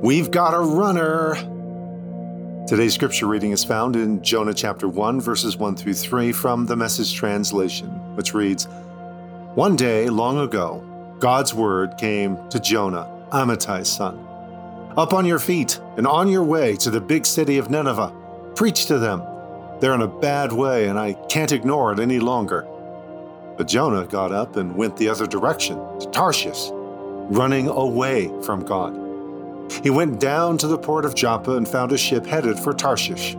We've got a runner! Today's scripture reading is found in Jonah chapter 1, verses 1 through 3 from the Message translation, which reads, "One day long ago, God's word came to Jonah, Amittai's son. Up on your feet and on your way to the big city of Nineveh. Preach to them. They're in a bad way and I can't ignore it any longer." But Jonah got up and went the other direction, to Tarshish, running away from God. He went down to the port of Joppa and found a ship headed for Tarshish.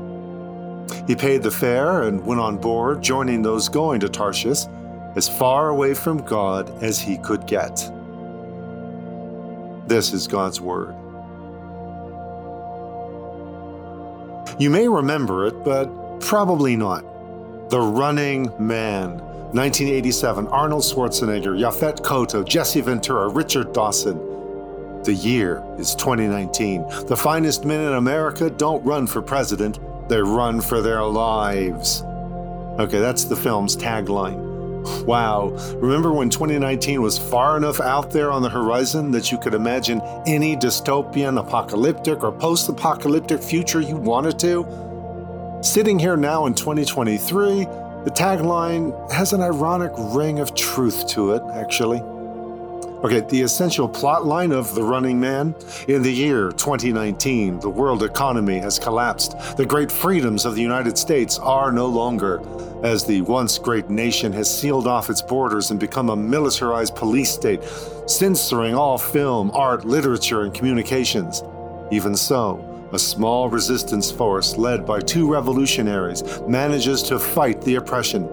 He paid the fare and went on board, joining those going to Tarshish, as far away from God as he could get. This is God's word. You may remember it, but probably not. The Running Man, 1987, Arnold Schwarzenegger, Yaphet Kotto, Jesse Ventura, Richard Dawson. The year is 2019. The finest men in America don't run for president, they run for their lives. Okay, that's the film's tagline. Wow, remember when 2019 was far enough out there on the horizon that you could imagine any dystopian, apocalyptic, or post-apocalyptic future you wanted to? Sitting here now in 2023, the tagline has an ironic ring of truth to it, actually. Okay, the essential plot line of The Running Man. In the year 2019, the world economy has collapsed. The great freedoms of the United States are no longer, as the once great nation has sealed off its borders and become a militarized police state, censoring all film, art, literature, and communications. Even so, a small resistance force led by two revolutionaries manages to fight the oppression.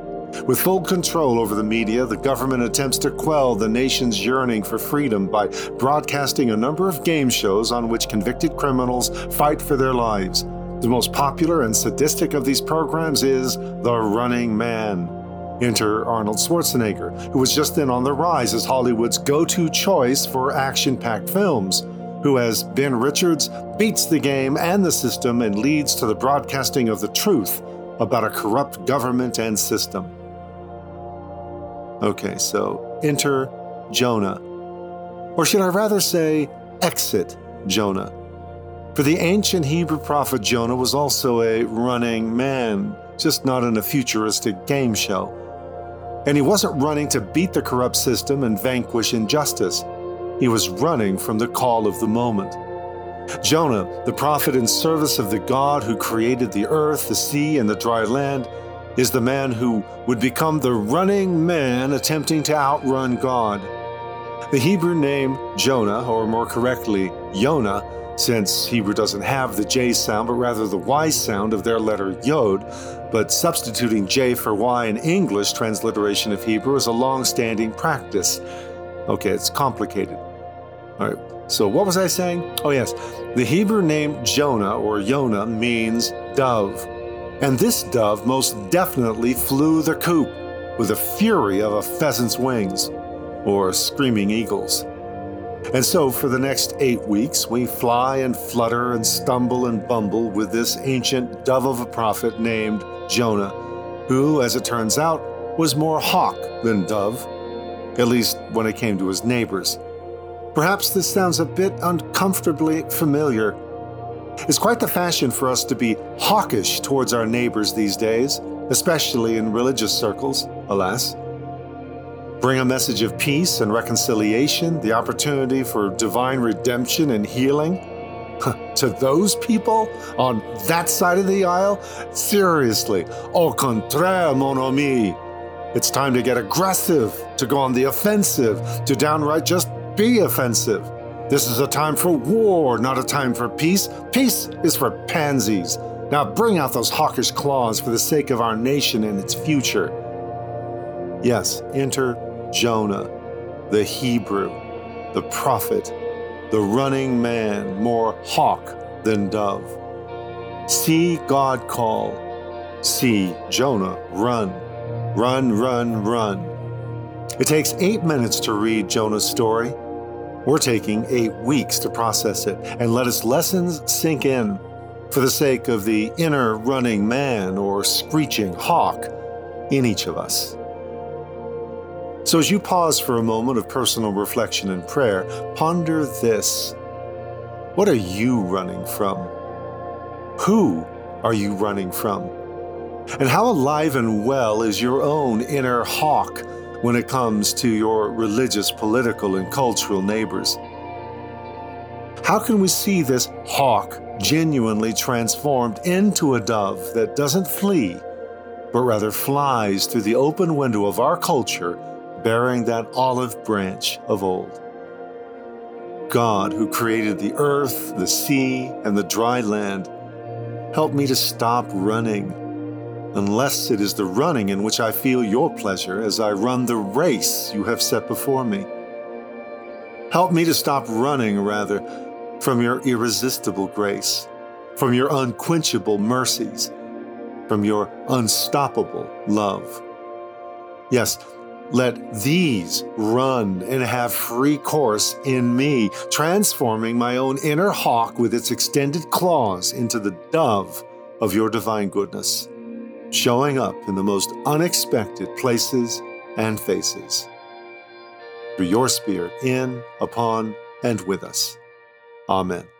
With full control over the media, the government attempts to quell the nation's yearning for freedom by broadcasting a number of game shows on which convicted criminals fight for their lives. The most popular and sadistic of these programs is The Running Man. Enter Arnold Schwarzenegger, who was just then on the rise as Hollywood's go-to choice for action-packed films, who as Ben Richards beats the game and the system and leads to the broadcasting of the truth about a corrupt government and system. Okay, so enter Jonah. Or should I rather say, exit Jonah. For the ancient Hebrew prophet Jonah was also a running man, just not in a futuristic game show. And he wasn't running to beat the corrupt system and vanquish injustice. He was running from the call of the moment. Jonah, the prophet in service of the God who created the earth, the sea, and the dry land, is the man who would become the running man attempting to outrun God. The Hebrew name Jonah, or more correctly, Yonah, since Hebrew doesn't have the J sound, but rather the Y sound of their letter Yod, but substituting J for Y in English transliteration of Hebrew is a long-standing practice. Okay, it's complicated. All right. So what was I saying? Oh yes, the Hebrew name Jonah or Yonah means dove. And this dove most definitely flew the coop with the fury of a pheasant's wings or screaming eagles. And so for the next 8 weeks, we fly and flutter and stumble and bumble with this ancient dove of a prophet named Jonah, who, as it turns out, was more hawk than dove, at least when it came to his neighbors. Perhaps this sounds a bit uncomfortably familiar. It's quite the fashion for us to be hawkish towards our neighbors these days, especially in religious circles, alas. Bring a message of peace and reconciliation, the opportunity for divine redemption and healing to those people on that side of the aisle? Seriously, au contraire, mon ami. It's time to get aggressive, to go on the offensive, to downright just be offensive. This is a time for war, not a time for peace. Peace is for pansies. Now bring out those hawkish claws for the sake of our nation and its future. Yes, enter Jonah, the Hebrew, the prophet, the running man, more hawk than dove. See God call, see Jonah run, run, run, run. It takes 8 minutes to read Jonah's story. We're taking 8 weeks to process it and let its lessons sink in. For the sake of the inner running man or screeching hawk in each of us. So as you pause for a moment of personal reflection and prayer, ponder this. What are you running from? Who are you running from? And how alive and well is your own inner hawk when it comes to your religious, political, and cultural neighbors? How can we see this hawk genuinely transformed into a dove that doesn't flee, but rather flies through the open window of our culture, bearing that olive branch of old? God, who created the earth, the sea, and the dry land, help me to stop running, unless it is the running in which I feel your pleasure as I run the race you have set before me. Help me to stop running, rather, from your irresistible grace, from your unquenchable mercies, from your unstoppable love. Yes, let these run and have free course in me, transforming my own inner hawk with its extended claws into the dove of your divine goodness, showing up in the most unexpected places and faces. Through your Spirit in, upon, and with us. Amen.